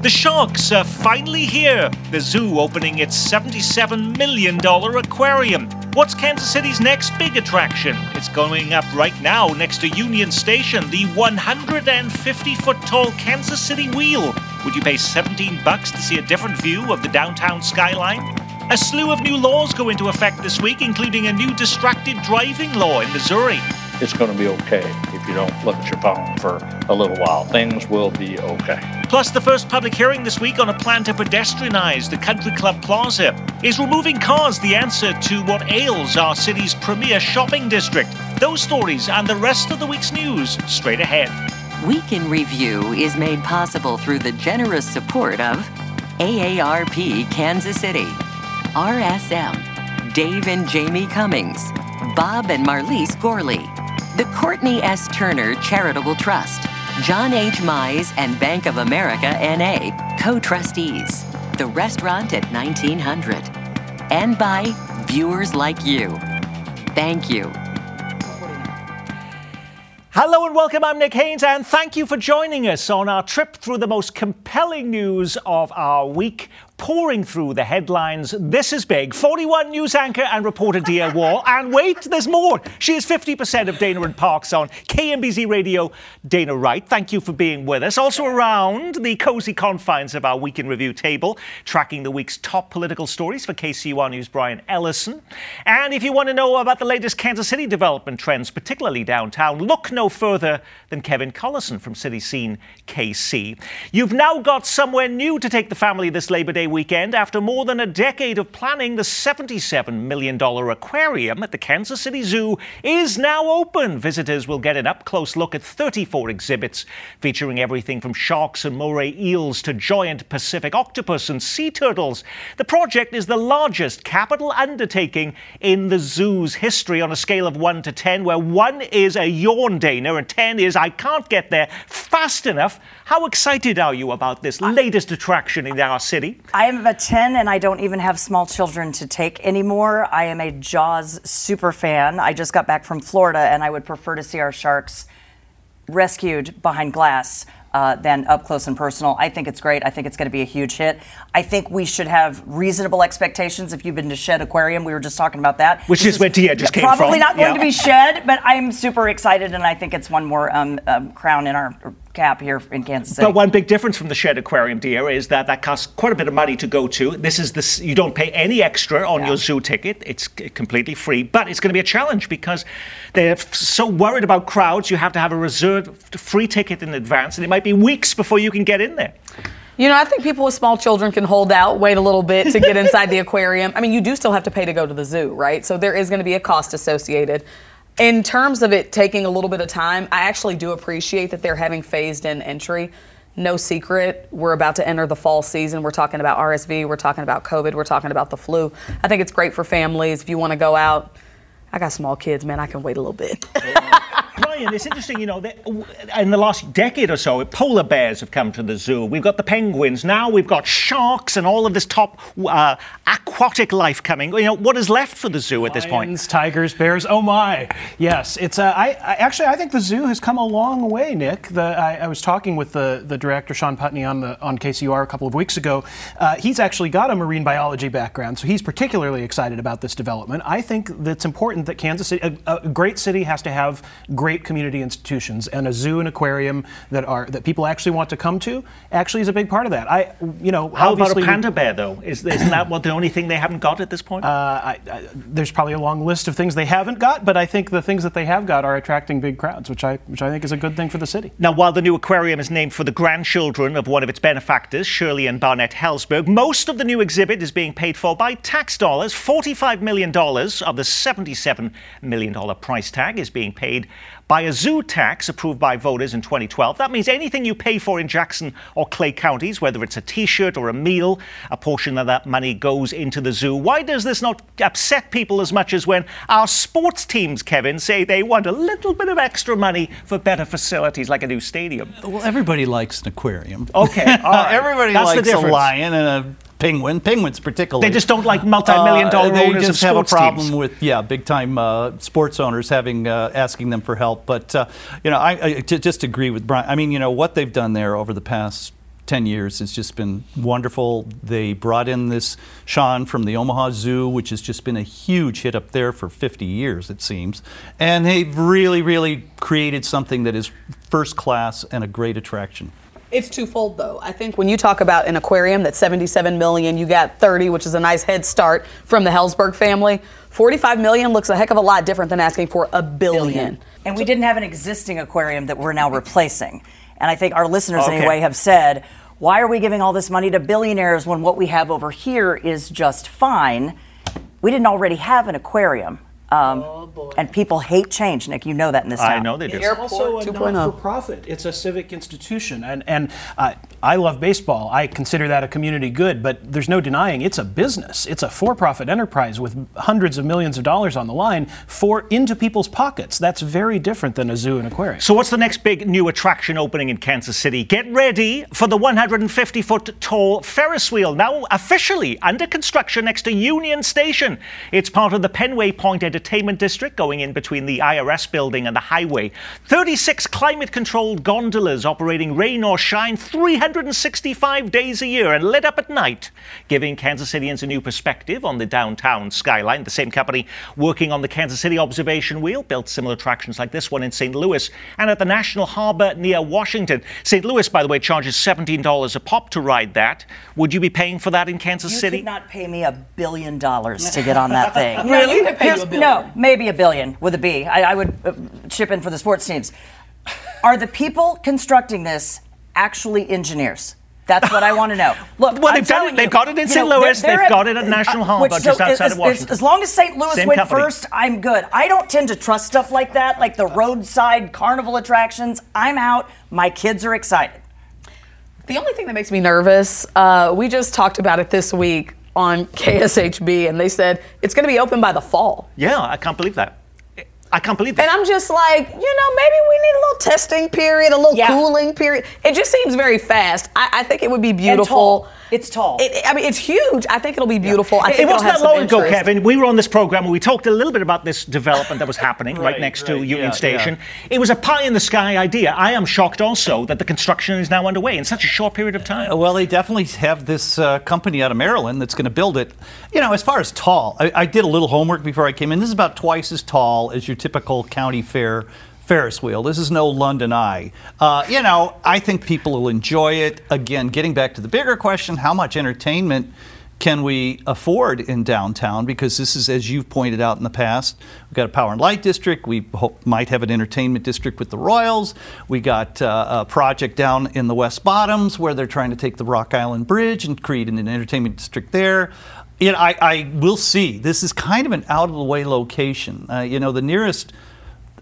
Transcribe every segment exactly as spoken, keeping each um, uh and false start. The sharks are finally here, the zoo opening its seventy-seven million dollars aquarium. What's Kansas City's next big attraction? It's going up right now next to Union Station, the one hundred fifty foot tall Kansas City Wheel. Would you pay seventeen bucks to see a different view of the downtown skyline? A slew of new laws go into effect this week, including a new distracted driving law in Missouri. It's going to be okay if you don't look at your phone for a little while. Things will be okay. Plus, the first public hearing this week on a plan to pedestrianize the Country Club Plaza. Is removing cars the answer to what ails our city's premier shopping district? Those stories and the rest of the week's news straight ahead. Week in Review is made possible through the generous support of A A R P Kansas City, R S M, Dave and Jamie Cummings, Bob and Marlise Gorley, the Courtney S. Turner Charitable Trust, John H. Mize and Bank of America N A, co-trustees, the restaurant at nineteen hundred, and by viewers like you. Thank you. Hello and welcome, I'm Nick Haines, and thank you for joining us on our trip through the most compelling news of our week. Pouring through the headlines, this is big. forty-one news anchor and reporter Dia Wall. And wait, there's more. She is fifty percent of Dana and Parks on K M B Z Radio. Dana Wright, thank you for being with us. Also around the cosy confines of our Week in Review table, tracking the week's top political stories for K C U R News' Brian Ellison. And if you want to know about the latest Kansas City development trends, particularly downtown, look no further than Kevin Collison from City Scene K C. You've now got somewhere new to take the family this Labor Day weekend. After more than a decade of planning, the seventy-seven million dollars aquarium at the Kansas City Zoo is now open. Visitors will get an up-close look at thirty-four exhibits featuring everything from sharks and moray eels to giant Pacific octopus and sea turtles. The project is the largest capital undertaking in the zoo's history on a scale of one to ten, where one is a yawn, Dana, and ten is I can't get there fast enough. How excited are you about this latest attraction in our city? I am a ten, and I don't even have small children to take anymore. I am a Jaws super fan. I just got back from Florida, and I would prefer to see our sharks rescued behind glass uh, than up close and personal. I think it's great. I think it's going to be a huge hit. I think we should have reasonable expectations. If you've been to Shedd Aquarium, we were just talking about that. Which this is where Dia just came from. Probably not going yeah. to be Shedd, but I'm super excited, and I think it's one more um, um, crown in our cap here in Kansas City. But one big difference from the Shedd Aquarium, dear, is that that costs quite a bit of money to go to. This is this you don't pay any extra on yeah. your zoo ticket. It's completely free, but it's going to be a challenge because they're so worried about crowds. You have to have a reserved free ticket in advance, and it might be weeks before you can get in there. You know, I think people with small children can hold out, wait a little bit to get inside the aquarium. I mean, you do still have to pay to go to the zoo, right? So there is going to be a cost associated. In terms of it taking a little bit of time, I actually do appreciate that they're having phased in entry. No secret, we're about to enter the fall season. We're talking about R S V, we're talking about COVID, we're talking about the flu. I think it's great for families. If you want to go out, I got small kids, man, I can wait a little bit. Brian, it's interesting, you know, in the last decade or so, polar bears have come to the zoo. We've got the penguins. Now we've got sharks and all of this top uh, aquatic life coming. You know, what is left for the zoo at this point? Lions, tigers, bears. Oh, my. Yes. It's. Uh, I, I actually, I think the zoo has come a long way, Nick. The, I, I was talking with the, the director, Sean Putney, on the on K C U R a couple of weeks ago. Uh, he's actually got a marine biology background, so he's particularly excited about this development. I think that's important that Kansas City, a, a great city has to have great Great community institutions, and a zoo and aquarium that are that people actually want to come to actually is a big part of that. I, you know, how about a panda bear though? Is, isn't that what the only thing they haven't got at this point? Uh, I, I, there's probably a long list of things they haven't got, but I think the things that they have got are attracting big crowds, which I which I think is a good thing for the city. Now, while the new aquarium is named for the grandchildren of one of its benefactors, Shirley and Barnett Helzberg, most of the new exhibit is being paid for by tax dollars. forty-five million dollars of the seventy-seven million dollars price tag is being paid by a zoo tax approved by voters in twenty twelve. That means anything you pay for in Jackson or Clay counties, whether it's a T-shirt or a meal, a portion of that money goes into the zoo. Why does this not upset people as much as when our sports teams, Kevin, say they want a little bit of extra money for better facilities, like a new stadium? Well, everybody likes an aquarium. Okay, all right. Everybody That's likes a lion and a penguin. Penguins particularly. They just don't like multi-million dollar uh, owners of sports teams. They just have a problem teams. with, yeah, big-time uh, sports owners having uh, asking them for help. But, uh, you know, I, I just agree with Brian. I mean, you know, what they've done there over the past ten years. It's just been wonderful. They brought in this Sean from the Omaha Zoo, which has just been a huge hit up there for fifty years, it seems. And they've really, really created something that is first class and a great attraction. It's twofold, though. I think when you talk about an aquarium that's seventy-seven million dollars, you got thirty, which is a nice head start from the Helzberg family. forty-five million dollars looks a heck of a lot different than asking for a billion. billion. And we didn't have an existing aquarium that we're now replacing. And I think our listeners, okay. anyway, have said, why are we giving all this money to billionaires when what we have over here is just fine? We didn't already have an aquarium. Um, oh boy. And people hate change, Nick. You know that in this town. I know they do. It's also a not-for-profit. It's a civic institution. And, and uh, I love baseball. I consider that a community good. But there's no denying it's a business. It's a for-profit enterprise with hundreds of millions of dollars on the line for into people's pockets. That's very different than a zoo and aquarium. So what's the next big new attraction opening in Kansas City? Get ready for the one hundred fifty-foot-tall Ferris wheel, now officially under construction next to Union Station. It's part of the Penway Point Entertainment Entertainment District, going in between the I R S building and the highway. thirty-six climate-controlled gondolas operating rain or shine three hundred sixty-five days a year and lit up at night, giving Kansas Cityans a new perspective on the downtown skyline. The same company working on the Kansas City Observation Wheel built similar attractions like this one in Saint Louis and at the National Harbor near Washington. Saint Louis, by the way, charges seventeen dollars a pop to ride that. Would you be paying for that in Kansas you City? You could not pay me a billion dollars to get on that thing. Really? You could pay you a billion. No, maybe a billion with a B. I, I would uh, chip in for the sports teams. Are the people constructing this actually engineers? That's what I want to know. Look, well, they've, done it. You, they've got it in Saint Know, Louis. They're, they're they've at, got it at National uh, Harbor, which, so just outside is, of Washington. Is, as long as Saint Louis Same went company. First, I'm good. I don't tend to trust stuff like that, like the roadside carnival attractions. I'm out. My kids are excited. The only thing that makes me nervous, uh, we just talked about it this week on K S H B, and they said it's going to be open by the fall. Yeah, I can't believe that. I can't believe that. And I'm just like, you know, maybe we need a little testing period, a little yeah. cooling period. It just seems very fast. I, I think it would be beautiful. And tall. It's tall. It, I mean, it's huge. I think it'll be beautiful. Yeah. I think it wasn't that long ago, Kevin. We were on this program where we talked a little bit about this development that was happening right, right next right, to Union yeah, Station. Yeah. It was a pie-in-the-sky idea. I am shocked also that the construction is now underway in such a short period of time. Uh, well, they definitely have this uh, company out of Maryland that's going to build it. You know, as far as tall, I, I did a little homework before I came in. This is about twice as tall as your typical county fair Ferris wheel. This is no London Eye. Uh, you know, I think people will enjoy it. Again, getting back to the bigger question, how much entertainment can we afford in downtown? Because this is, as you've pointed out in the past, we've got a power and light district. We hope, might have an entertainment district with the Royals. We got uh, a project down in the West Bottoms where they're trying to take the Rock Island Bridge and create an entertainment district there. You know, I, I will see. This is kind of an out-of-the-way location. Uh, you know, the nearest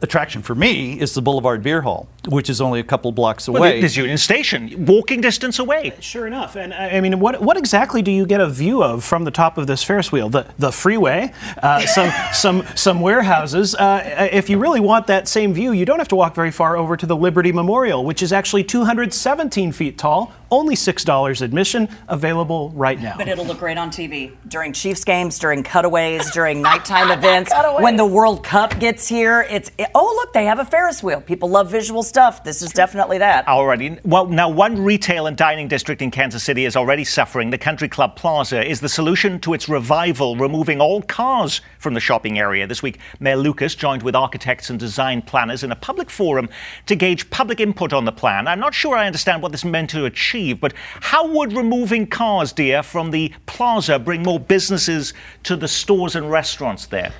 attraction for me is the Boulevard Beer Hall, which is only a couple blocks away. Well, there's Union Station, walking distance away. Sure enough. And I mean, what what exactly do you get a view of from the top of this Ferris wheel? The the freeway, uh, some some some warehouses. Uh, if you really want that same view, you don't have to walk very far over to the Liberty Memorial, which is actually two hundred seventeen feet tall, only six dollars admission, available right now. But it'll look great on T V during Chiefs games, during cutaways, during nighttime events. Cutaways. When the World Cup gets here, it's it, oh look, they have a Ferris wheel. People love visual stuff. Stuff. This is definitely that. Already. Well, now one retail and dining district in Kansas City is already suffering. The Country Club Plaza is the solution to its revival, removing all cars from the shopping area. This week, Mayor Lucas joined with architects and design planners in a public forum to gauge public input on the plan. I'm not sure I understand what this meant to achieve, but how would removing cars, Dia, from the plaza bring more businesses to the stores and restaurants there?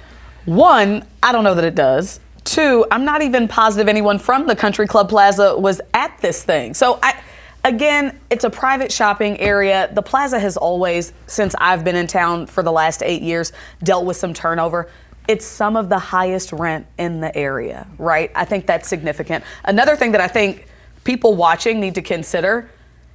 One, I don't know that it does. Two, I'm not even positive anyone from the Country Club Plaza was at this thing. So, I, again, it's a private shopping area. The plaza has always, since I've been in town for the last eight years, dealt with some turnover. It's some of the highest rent in the area, right? I think that's significant. Another thing that I think people watching need to consider,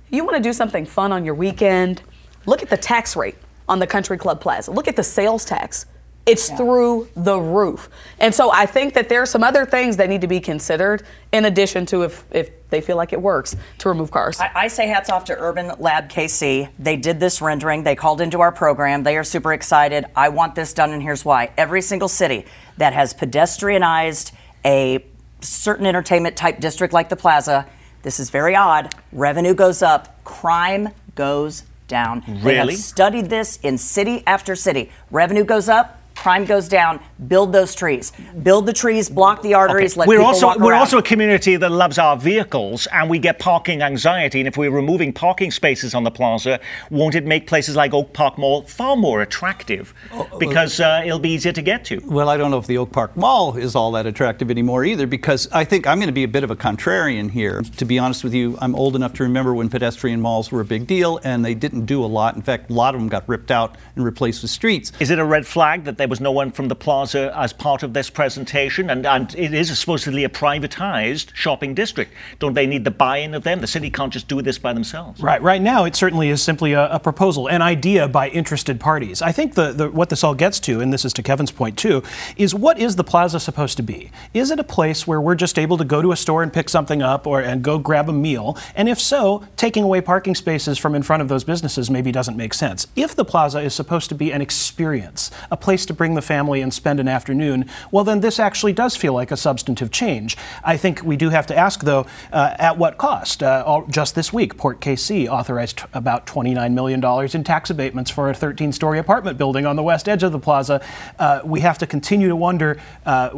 you want to do something fun on your weekend, look at the tax rate on the Country Club Plaza. Look at the sales tax. It's yeah. through the roof. And so I think that there are some other things that need to be considered in addition to if, if they feel like it works to remove cars. I, I say hats off to Urban Lab K C. They did this rendering. They called into our program. They are super excited. I want this done, and here's why. Every single city that has pedestrianized a certain entertainment type district like the plaza this is very odd, revenue goes up, crime goes down. Really? They have studied this in city after city. Revenue goes up, crime goes down. Build those trees. Build the trees, block the arteries, okay. let we're people also, walk We're around. also a community that loves our vehicles, and we get parking anxiety. And if we're removing parking spaces on the plaza, won't it make places like Oak Park Mall far more attractive? Oh, because uh, it'll be easier to get to. Well, I don't know if the Oak Park Mall is all that attractive anymore either, because I think I'm going to be a bit of a contrarian here. To be honest with you, I'm old enough to remember when pedestrian malls were a big deal, and they didn't do a lot. In fact, a lot of them got ripped out and replaced with streets. Is it a red flag that they was no one from the plaza as part of this presentation, and, and it is supposedly a privatized shopping district. Don't they need the buy-in of them? The city can't just do this by themselves. Right. Right now, it certainly is simply a, a proposal, an idea by interested parties. I think the, the, what this all gets to, and this is to Kevin's point too, is what is the plaza supposed to be? Is it a place where we're just able to go to a store and pick something up, or and go grab a meal? And if so, taking away parking spaces from in front of those businesses maybe doesn't make sense. If the plaza is supposed to be an experience, a place to bring the family and spend an afternoon, well, then this actually does feel like a substantive change. I think we do have to ask, though, uh, at what cost? Uh, all, just this week, Port K C authorized about twenty-nine million dollars in tax abatements for a thirteen-story apartment building on the west edge of the plaza. Uh, we have to continue to wonder uh,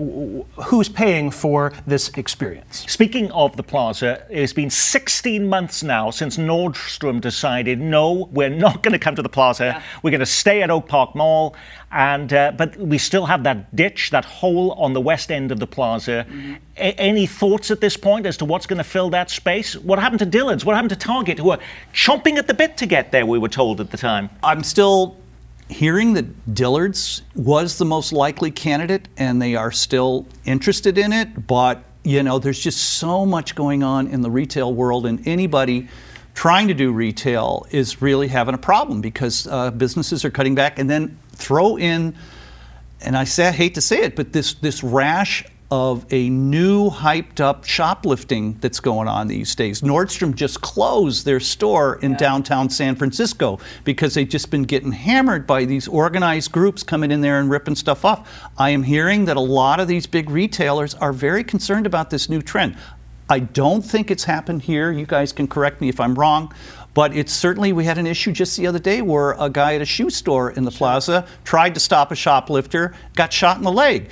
who's paying for this experience. Speaking of the plaza, it's been sixteen months now since Nordstrom decided, no, we're not going to come to the plaza. Yeah. We're going to stay at Oak Park Mall. And uh, but we still have that ditch, that hole on the west end of the plaza. Mm-hmm. A- any thoughts at this point as to what's going to fill that space? What happened to Dillard's? What happened to Target, who are chomping at the bit to get there, we were told at the time? I'm still hearing that Dillard's was the most likely candidate, and they are still interested in it. But, you know, there's just so much going on in the retail world, and anybody trying to do retail is really having a problem because uh, businesses are cutting back. And then throw in, and I, say, I hate to say it, but this, this rash of a new hyped-up shoplifting that's going on these days. Nordstrom just closed their store in yeah. downtown San Francisco because they've just been getting hammered by these organized groups coming in there and ripping stuff off. I am hearing that a lot of these big retailers are very concerned about this new trend. I don't think it's happened here. You guys can correct me if I'm wrong. But it's certainly, we had an issue just the other day where a guy at a shoe store in the plaza tried to stop a shoplifter, got shot in the leg.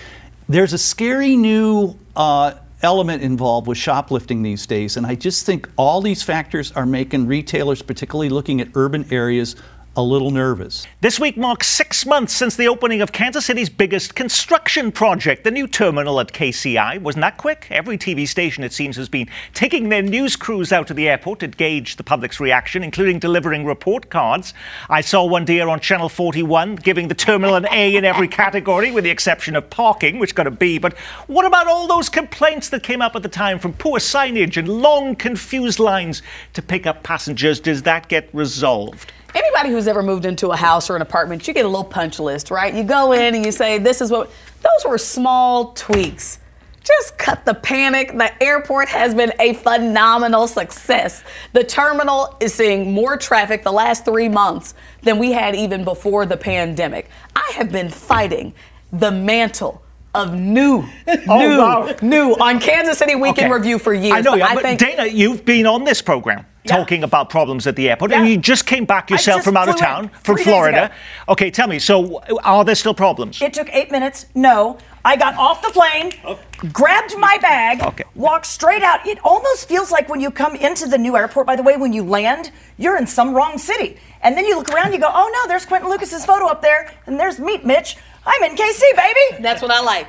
There's a scary new uh, element involved with shoplifting these days. And I just think all these factors are making retailers, particularly looking at urban areas, a little nervous. This week marks six months since the opening of Kansas City's biggest construction project, the new terminal at K C I. Wasn't that quick? Every T V station, it seems, has been taking their news crews out to the airport to gauge the public's reaction, including delivering report cards. I saw one dear on Channel forty-one giving the terminal an A in every category, with the exception of parking, which got a B. But what about all those complaints that came up at the time from poor signage and long, confused lines to pick up passengers? Does that get resolved? Anybody who's ever moved into a house or an apartment, you get a little punch list, right? You go in and you say, this is what, those were small tweaks. Just cut the panic. The airport has been a phenomenal success. The terminal is seeing more traffic the last three months than we had even before the pandemic. I have been fighting the mantle of new, oh, new, wow. new on Kansas City Weekend okay. Review for years. I know, yeah, I but think- Dana, you've been on this program. Yeah. Talking about problems at the airport, yeah. and you just came back yourself from out of town, from Florida. Okay, tell me, so are there still problems? It took eight minutes, no. I got off the plane, oh. grabbed my bag, okay. walked straight out. It almost feels like when you come into the new airport, by the way, when you land, you're in some wrong city. And then you look around, you go, oh no, there's Quentin Lucas's photo up there, and there's Meet Mitch. I'm in K C, baby. That's what I like.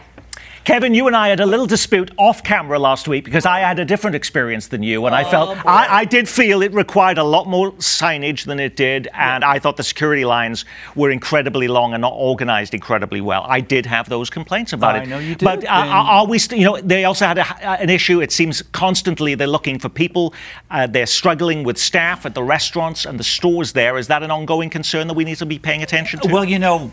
Kevin, you and I had a little dispute off camera last week because I had a different experience than you, and oh, I felt I, I did feel it required a lot more signage than it did, and yeah. I thought the security lines were incredibly long and not organized incredibly well. I did have those complaints about oh, it. I know you did. But uh, are we? St- you know, they also had a, an issue. It seems constantly they're looking for people. Uh, they're struggling with staff at the restaurants and the stores. There is that an ongoing concern that we need to be paying attention to? Well, you know.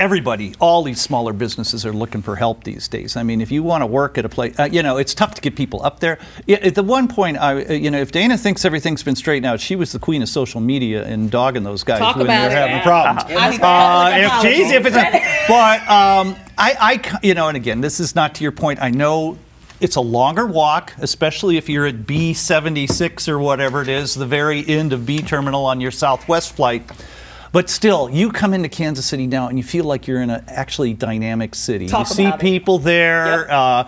Everybody, all these smaller businesses are looking for help these days. I mean, if you want to work at a place, uh, you know, it's tough to get people up there. At the one point, I, you know, if Dana thinks everything's been straightened out, she was the queen of social media and dogging those guys Talk when they were it, having yeah. problems. Uh-huh. Uh, if, geez, if it's a, but um, I, I, you know, and again, this is not to your point. I know It's a longer walk, especially if you're at B seventy-six or whatever it is, the very end of B terminal on your Southwest flight. But still, you come into Kansas City now and you feel like you're in an actually dynamic city. Talk you see people it. there. Yep. Uh,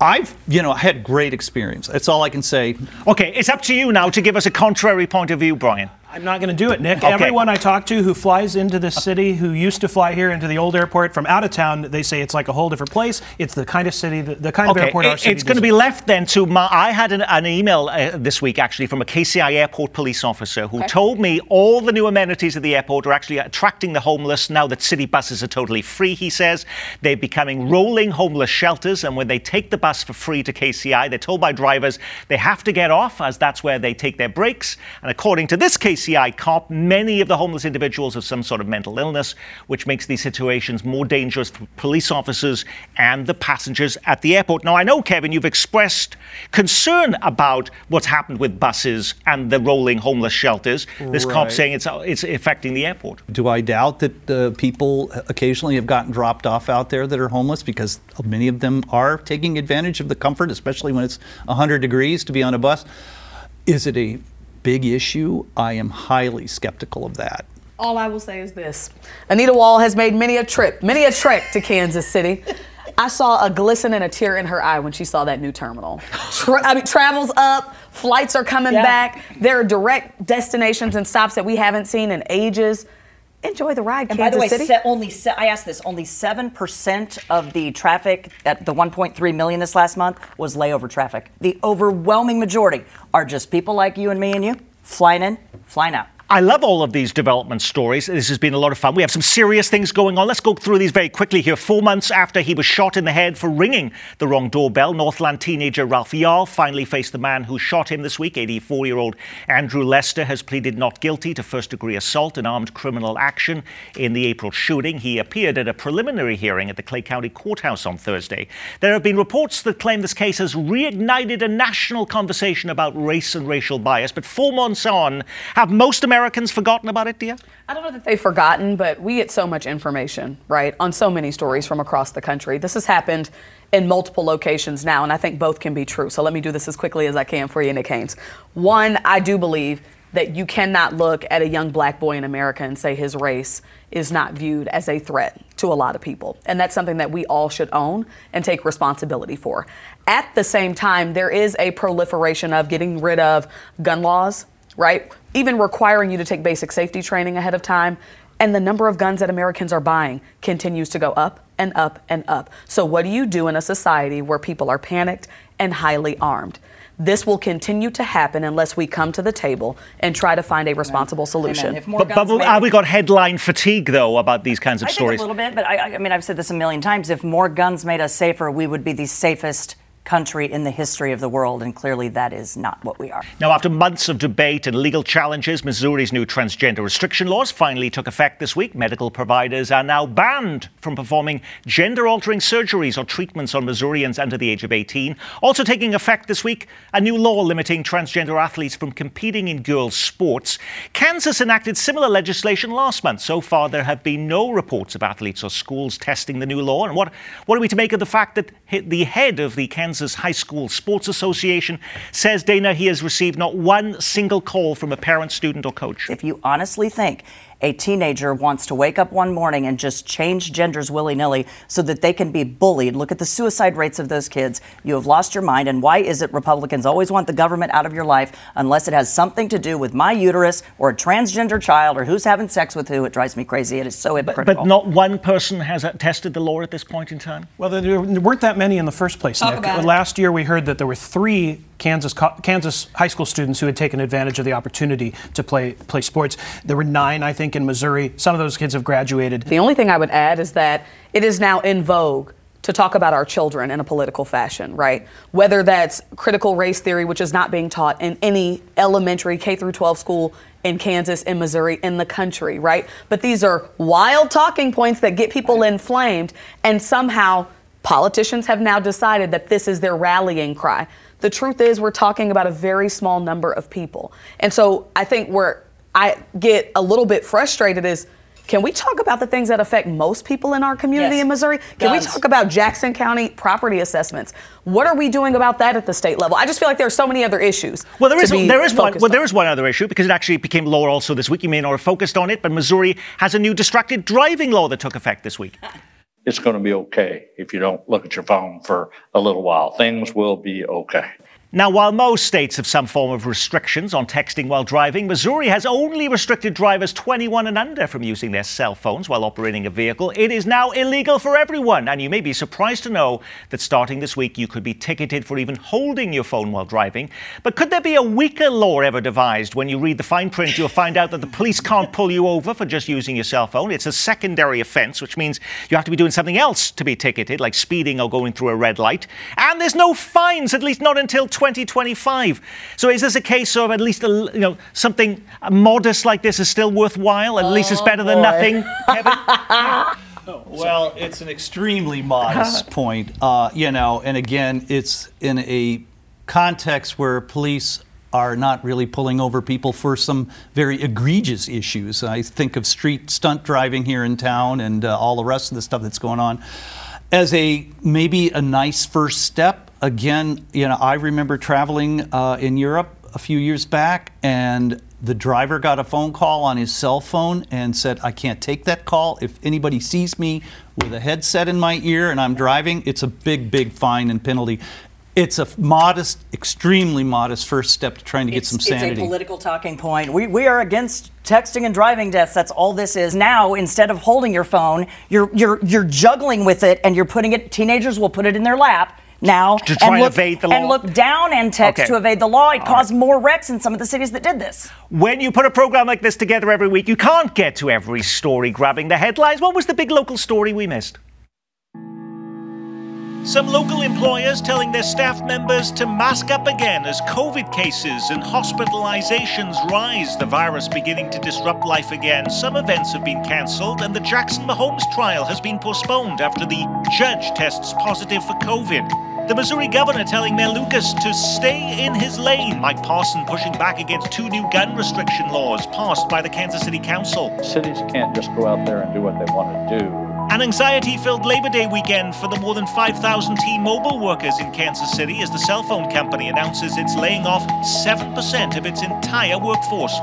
I've, you know, had great experience. That's all I can say. Okay, it's up to you now to give us a contrary point of view, Brian. I'm not going to do it, Nick. Okay. Everyone I talk to who flies into this city, who used to fly here into the old airport from out of town, they say it's like a whole different place. It's the kind of city, the kind okay. of airport it, our city It's going to be left then to my... I had an, an email uh, this week, actually, from a K C I airport police officer who okay. told me all the new amenities of the airport are actually attracting the homeless now that city buses are totally free, he says. They're becoming rolling homeless shelters, and when they take the bus for free to K C I, they're told by drivers they have to get off, as that's where they take their breaks. And according to this K C I cop, many of the homeless individuals have some sort of mental illness, which makes these situations more dangerous for police officers and the passengers at the airport. Now, I know, Kevin, you've expressed concern about what's happened with buses and the rolling homeless shelters. This right. cop saying it's it's affecting the airport. Do I doubt that uh, people occasionally have gotten dropped off out there that are homeless, because many of them are taking advantage of the comfort, especially when it's one hundred degrees to be on a bus? Is it a big issue? I am highly skeptical of that. All I will say is this. Anita Wall has made many a trip, many a trek to Kansas City. I saw a glisten and a tear in her eye when she saw that new terminal. Tra- I mean, travel's up, flights are coming yeah. back. There are direct destinations and stops that we haven't seen in ages. Enjoy the ride, and Kansas City. By the way, City. Se- only se- I asked this, only seven percent of the traffic at the one point three million this last month was layover traffic. The overwhelming majority are just people like you and me and you, flying in, flying out. I love all of these development stories. This has been a lot of fun. We have some serious things going on. Let's go through these very quickly here. Four months after he was shot in the head for ringing the wrong doorbell, Northland teenager Ralph Yarl finally faced the man who shot him this week. eighty-four-year-old Andrew Lester has pleaded not guilty to first-degree assault and armed criminal action in the April shooting. He appeared at a preliminary hearing at the Clay County Courthouse on Thursday. There have been reports that claim this case has reignited a national conversation about race and racial bias. But four months on, have most Americans... Americans forgotten about it, Dia? I don't know that they've forgotten, but we get so much information, right, on so many stories from across the country. This has happened in multiple locations now, and I think both can be true. So let me do this as quickly as I can for you, Nick Haines. One, I do believe that you cannot look at a young black boy in America and say his race is not viewed as a threat to a lot of people. And that's something that we all should own and take responsibility for. At the same time, there is a proliferation of getting rid of gun laws, right? Even requiring you to take basic safety training ahead of time. And the number of guns that Americans are buying continues to go up and up and up. So what do you do in a society where people are panicked and highly armed? This will continue to happen unless we come to the table and try to find a responsible Amen. solution. But, but made, have we got headline fatigue, though, about these kinds of I stories? I think a little bit, but I, I mean, I've said this a million times. If more guns made us safer, we would be the safest country in the history of the world, and clearly that is not what we are. Now, after months of debate and legal challenges, Missouri's new transgender restriction laws finally took effect this week. Medical providers are now banned from performing gender-altering surgeries or treatments on Missourians under the age of eighteen. Also taking effect this week, a new law limiting transgender athletes from competing in girls' sports. Kansas enacted similar legislation last month. So far, there have been no reports of athletes or schools testing the new law. And what, what are we to make of the fact that the head of the Kansas Kansas High School Sports Association says, Dana, he has received not one single call from a parent, student, or coach? If you honestly think a teenager wants to wake up one morning and just change genders willy-nilly so that they can be bullied, look at the suicide rates of those kids. You have lost your mind. And why is it Republicans always want the government out of your life unless it has something to do with my uterus or a transgender child or who's having sex with who? It drives me crazy. It is so hypocritical. But, but not one person has tested the law at this point in time? Well, there weren't that many in the first place, Nick. Last year we heard that there were three Kansas Kansas high school students who had taken advantage of the opportunity to play play sports. There were nine, I think, in Missouri. Some of those kids have graduated. The only thing I would add is that it is now in vogue to talk about our children in a political fashion, right? Whether that's critical race theory, which is not being taught in any elementary K through twelve school in Kansas, in Missouri, in the country, right? But these are wild talking points that get people inflamed, and somehow politicians have now decided that this is their rallying cry. The truth is we're talking about a very small number of people. And so I think where I get a little bit frustrated is Can we talk about the things that affect most people in our community yes. in Missouri? Can Does. we talk about Jackson County property assessments? What are we doing about that at the state level? I just feel like there are so many other issues. Well, there is there is one. Well, on. there is one other issue because it actually became law also this week. You may not have focused on it, but Missouri has a new distracted driving law that took effect this week. It's going to be okay if you don't look at your phone for a little while. Things will be okay. Now, while most states have some form of restrictions on texting while driving, Missouri has only restricted drivers twenty-one and under from using their cell phones while operating a vehicle. It is now illegal for everyone, and you may be surprised to know that starting this week you could be ticketed for even holding your phone while driving. But could there be a weaker law ever devised? When you read the fine print, you'll find out that the police can't pull you over for just using your cell phone. It's a secondary offence, which means you have to be doing something else to be ticketed, like speeding or going through a red light. And there's no fines, at least not until twenty twenty-five. So is this a case of at least a, you know, something modest like this is still worthwhile? At oh least it's better boy. than nothing, Kevin? oh, well, it's an extremely modest point, uh, you know, and again, it's in a context where police are not really pulling over people for some very egregious issues. I think of street stunt driving here in town and uh, all the rest of the stuff that's going on as a maybe a nice first step. Again, you know, I remember traveling uh, in Europe a few years back, and the driver got a phone call on his cell phone and said, I can't take that call. If anybody sees me with a headset in my ear and I'm driving, it's a big, big fine and penalty. It's a modest, extremely modest first step to trying to get it's, some sanity. It's a political talking point. We we are against texting and driving deaths. That's all this is. Now, instead of holding your phone, you're you're you're juggling with it, and you're putting it. Teenagers will put it in their lap. Now to try and, look, and evade the law and look down and text okay. to evade the law. It All caused right. more wrecks in some of the cities that did this. When you put a program like this together every week, you can't get to every story grabbing the headlines. What was the big local story we missed? Some local employers telling their staff members to mask up again as COVID cases and hospitalizations rise. The virus beginning to disrupt life again. Some events have been cancelled and the Jackson Mahomes trial has been postponed after the judge tests positive for COVID. The Missouri governor telling Mayor Lucas to stay in his lane. Mike Parson pushing back against two new gun restriction laws passed by the Kansas City Council. Cities can't just go out there and do what they want to do. An anxiety-filled Labor Day weekend for the more than five thousand T-Mobile workers in Kansas City as the cell phone company announces it's laying off seven percent of its entire workforce.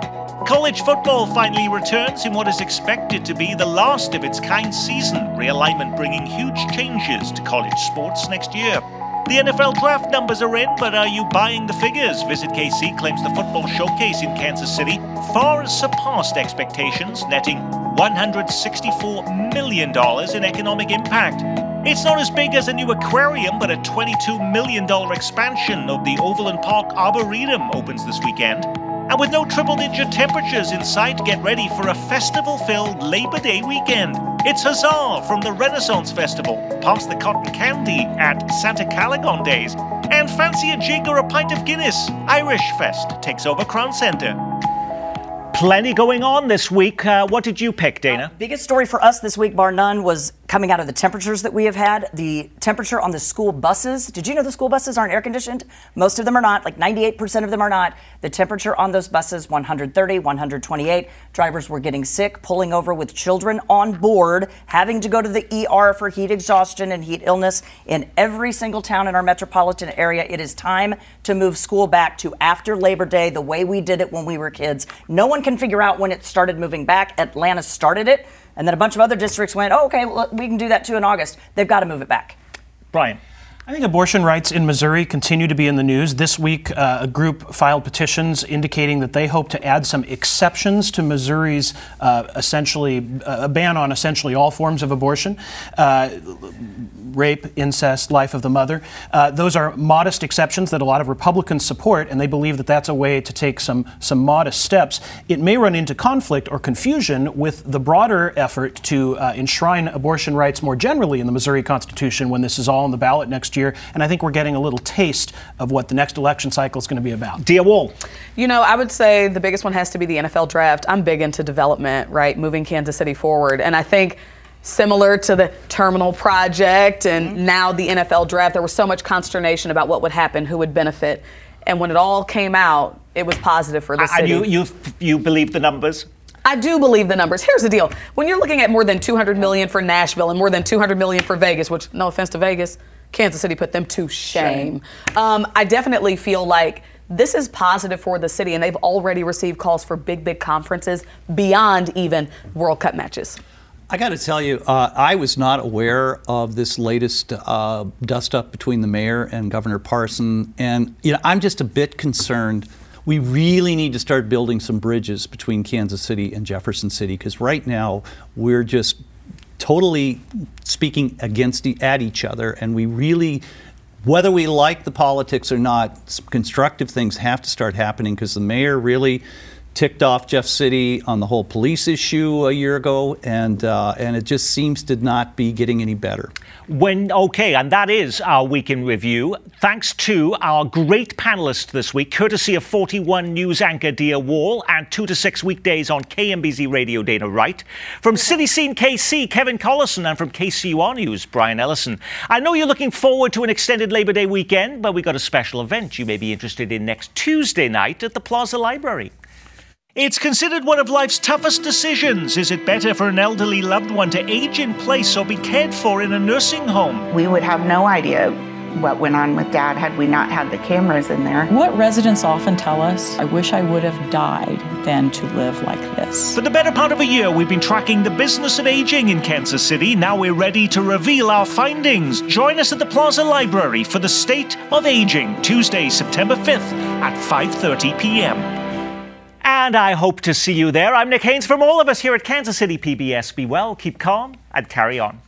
College football finally returns in what is expected to be the last of its kind season, realignment bringing huge changes to college sports next year. The N F L draft numbers are in, but are you buying the figures? Visit K C claims the football showcase in Kansas City far surpassed expectations, netting one hundred sixty-four million dollars in economic impact. It's not as big as a new aquarium, but a twenty-two million dollars expansion of the Overland Park Arboretum opens this weekend. And with no triple-digit temperatures in sight, get ready for a festival-filled Labor Day weekend. It's huzzah from the Renaissance Festival, past the cotton candy at Santa Caligon Days, and fancy a jig or a pint of Guinness. Irish Fest takes over Crown Center. Plenty going on this week. Uh, what did you pick, Dana? Uh, biggest story for us this week, bar none, was coming out of the temperatures that we have had. The temperature on the school buses. Did you know the school buses aren't air conditioned? Most of them are not. Like ninety-eight percent of them are not. The temperature on those buses, one hundred thirty, one hundred twenty-eight. Drivers were getting sick, pulling over with children on board, having to go to the E R for heat exhaustion and heat illness in every single town in our metropolitan area. It is time to move school back to after Labor Day, the way we did it when we were kids. No one can figure out when it started moving back. Atlanta started it, and then a bunch of other districts went, oh, okay, well, we can do that too in August. They've got to move it back. Brian. I think abortion rights in Missouri continue to be in the news. This week, uh, a group filed petitions indicating that they hope to add some exceptions to Missouri's uh, essentially uh, a ban on essentially all forms of abortion, uh, rape, incest, life of the mother. Uh, those are modest exceptions that a lot of Republicans support, and they believe that that's a way to take some, some modest steps. It may run into conflict or confusion with the broader effort to uh, enshrine abortion rights more generally in the Missouri Constitution when this is all on the ballot next year, and I think we're getting a little taste of what the next election cycle is going to be about. Dia Wall. You know, I would say the biggest one has to be the N F L draft. I'm big into development, right, moving Kansas City forward, and I think similar to the Terminal Project and mm-hmm. now the N F L draft, there was so much consternation about what would happen, who would benefit, and when it all came out, it was positive for the uh, city. And you, you, you believe the numbers? I do believe the numbers. Here's the deal. When you're looking at more than two hundred million dollars for Nashville and more than two hundred million dollars for Vegas, which, no offense to Vegas, Kansas City put them to shame. shame. Um, I definitely feel like this is positive for the city, and they've already received calls for big, big conferences beyond even World Cup matches. I got to tell you, uh, I was not aware of this latest uh, dust-up between the mayor and Governor Parson, and you know, I'm just a bit concerned. We really need to start building some bridges between Kansas City and Jefferson City, because right now we're just totally speaking against at each other, and we really, whether we like the politics or not, some constructive things have to start happening, because the mayor really ticked off Jeff City on the whole police issue a year ago, and uh, and it just seems to not be getting any better. When okay, and that is our Week in Review. Thanks to our great panelists this week, courtesy of forty-one News anchor Dia Wall, and two to six weekdays on K M B Z Radio, Dana Wright. From City Scene K C, Kevin Collison, and from K C U R News, Brian Ellison. I know you're looking forward to an extended Labor Day weekend, but we've got a special event you may be interested in next Tuesday night at the Plaza Library. It's considered one of life's toughest decisions. Is it better for an elderly loved one to age in place or be cared for in a nursing home? We would have no idea what went on with Dad had we not had the cameras in there. What residents often tell us, I wish I would have died than to live like this. For the better part of a year, we've been tracking the business of aging in Kansas City. Now we're ready to reveal our findings. Join us at the Plaza Library for the State of Aging, Tuesday, September fifth at five thirty p.m. And I hope to see you there. I'm Nick Haines. From all of us here at Kansas City P B S, be well, keep calm, and carry on.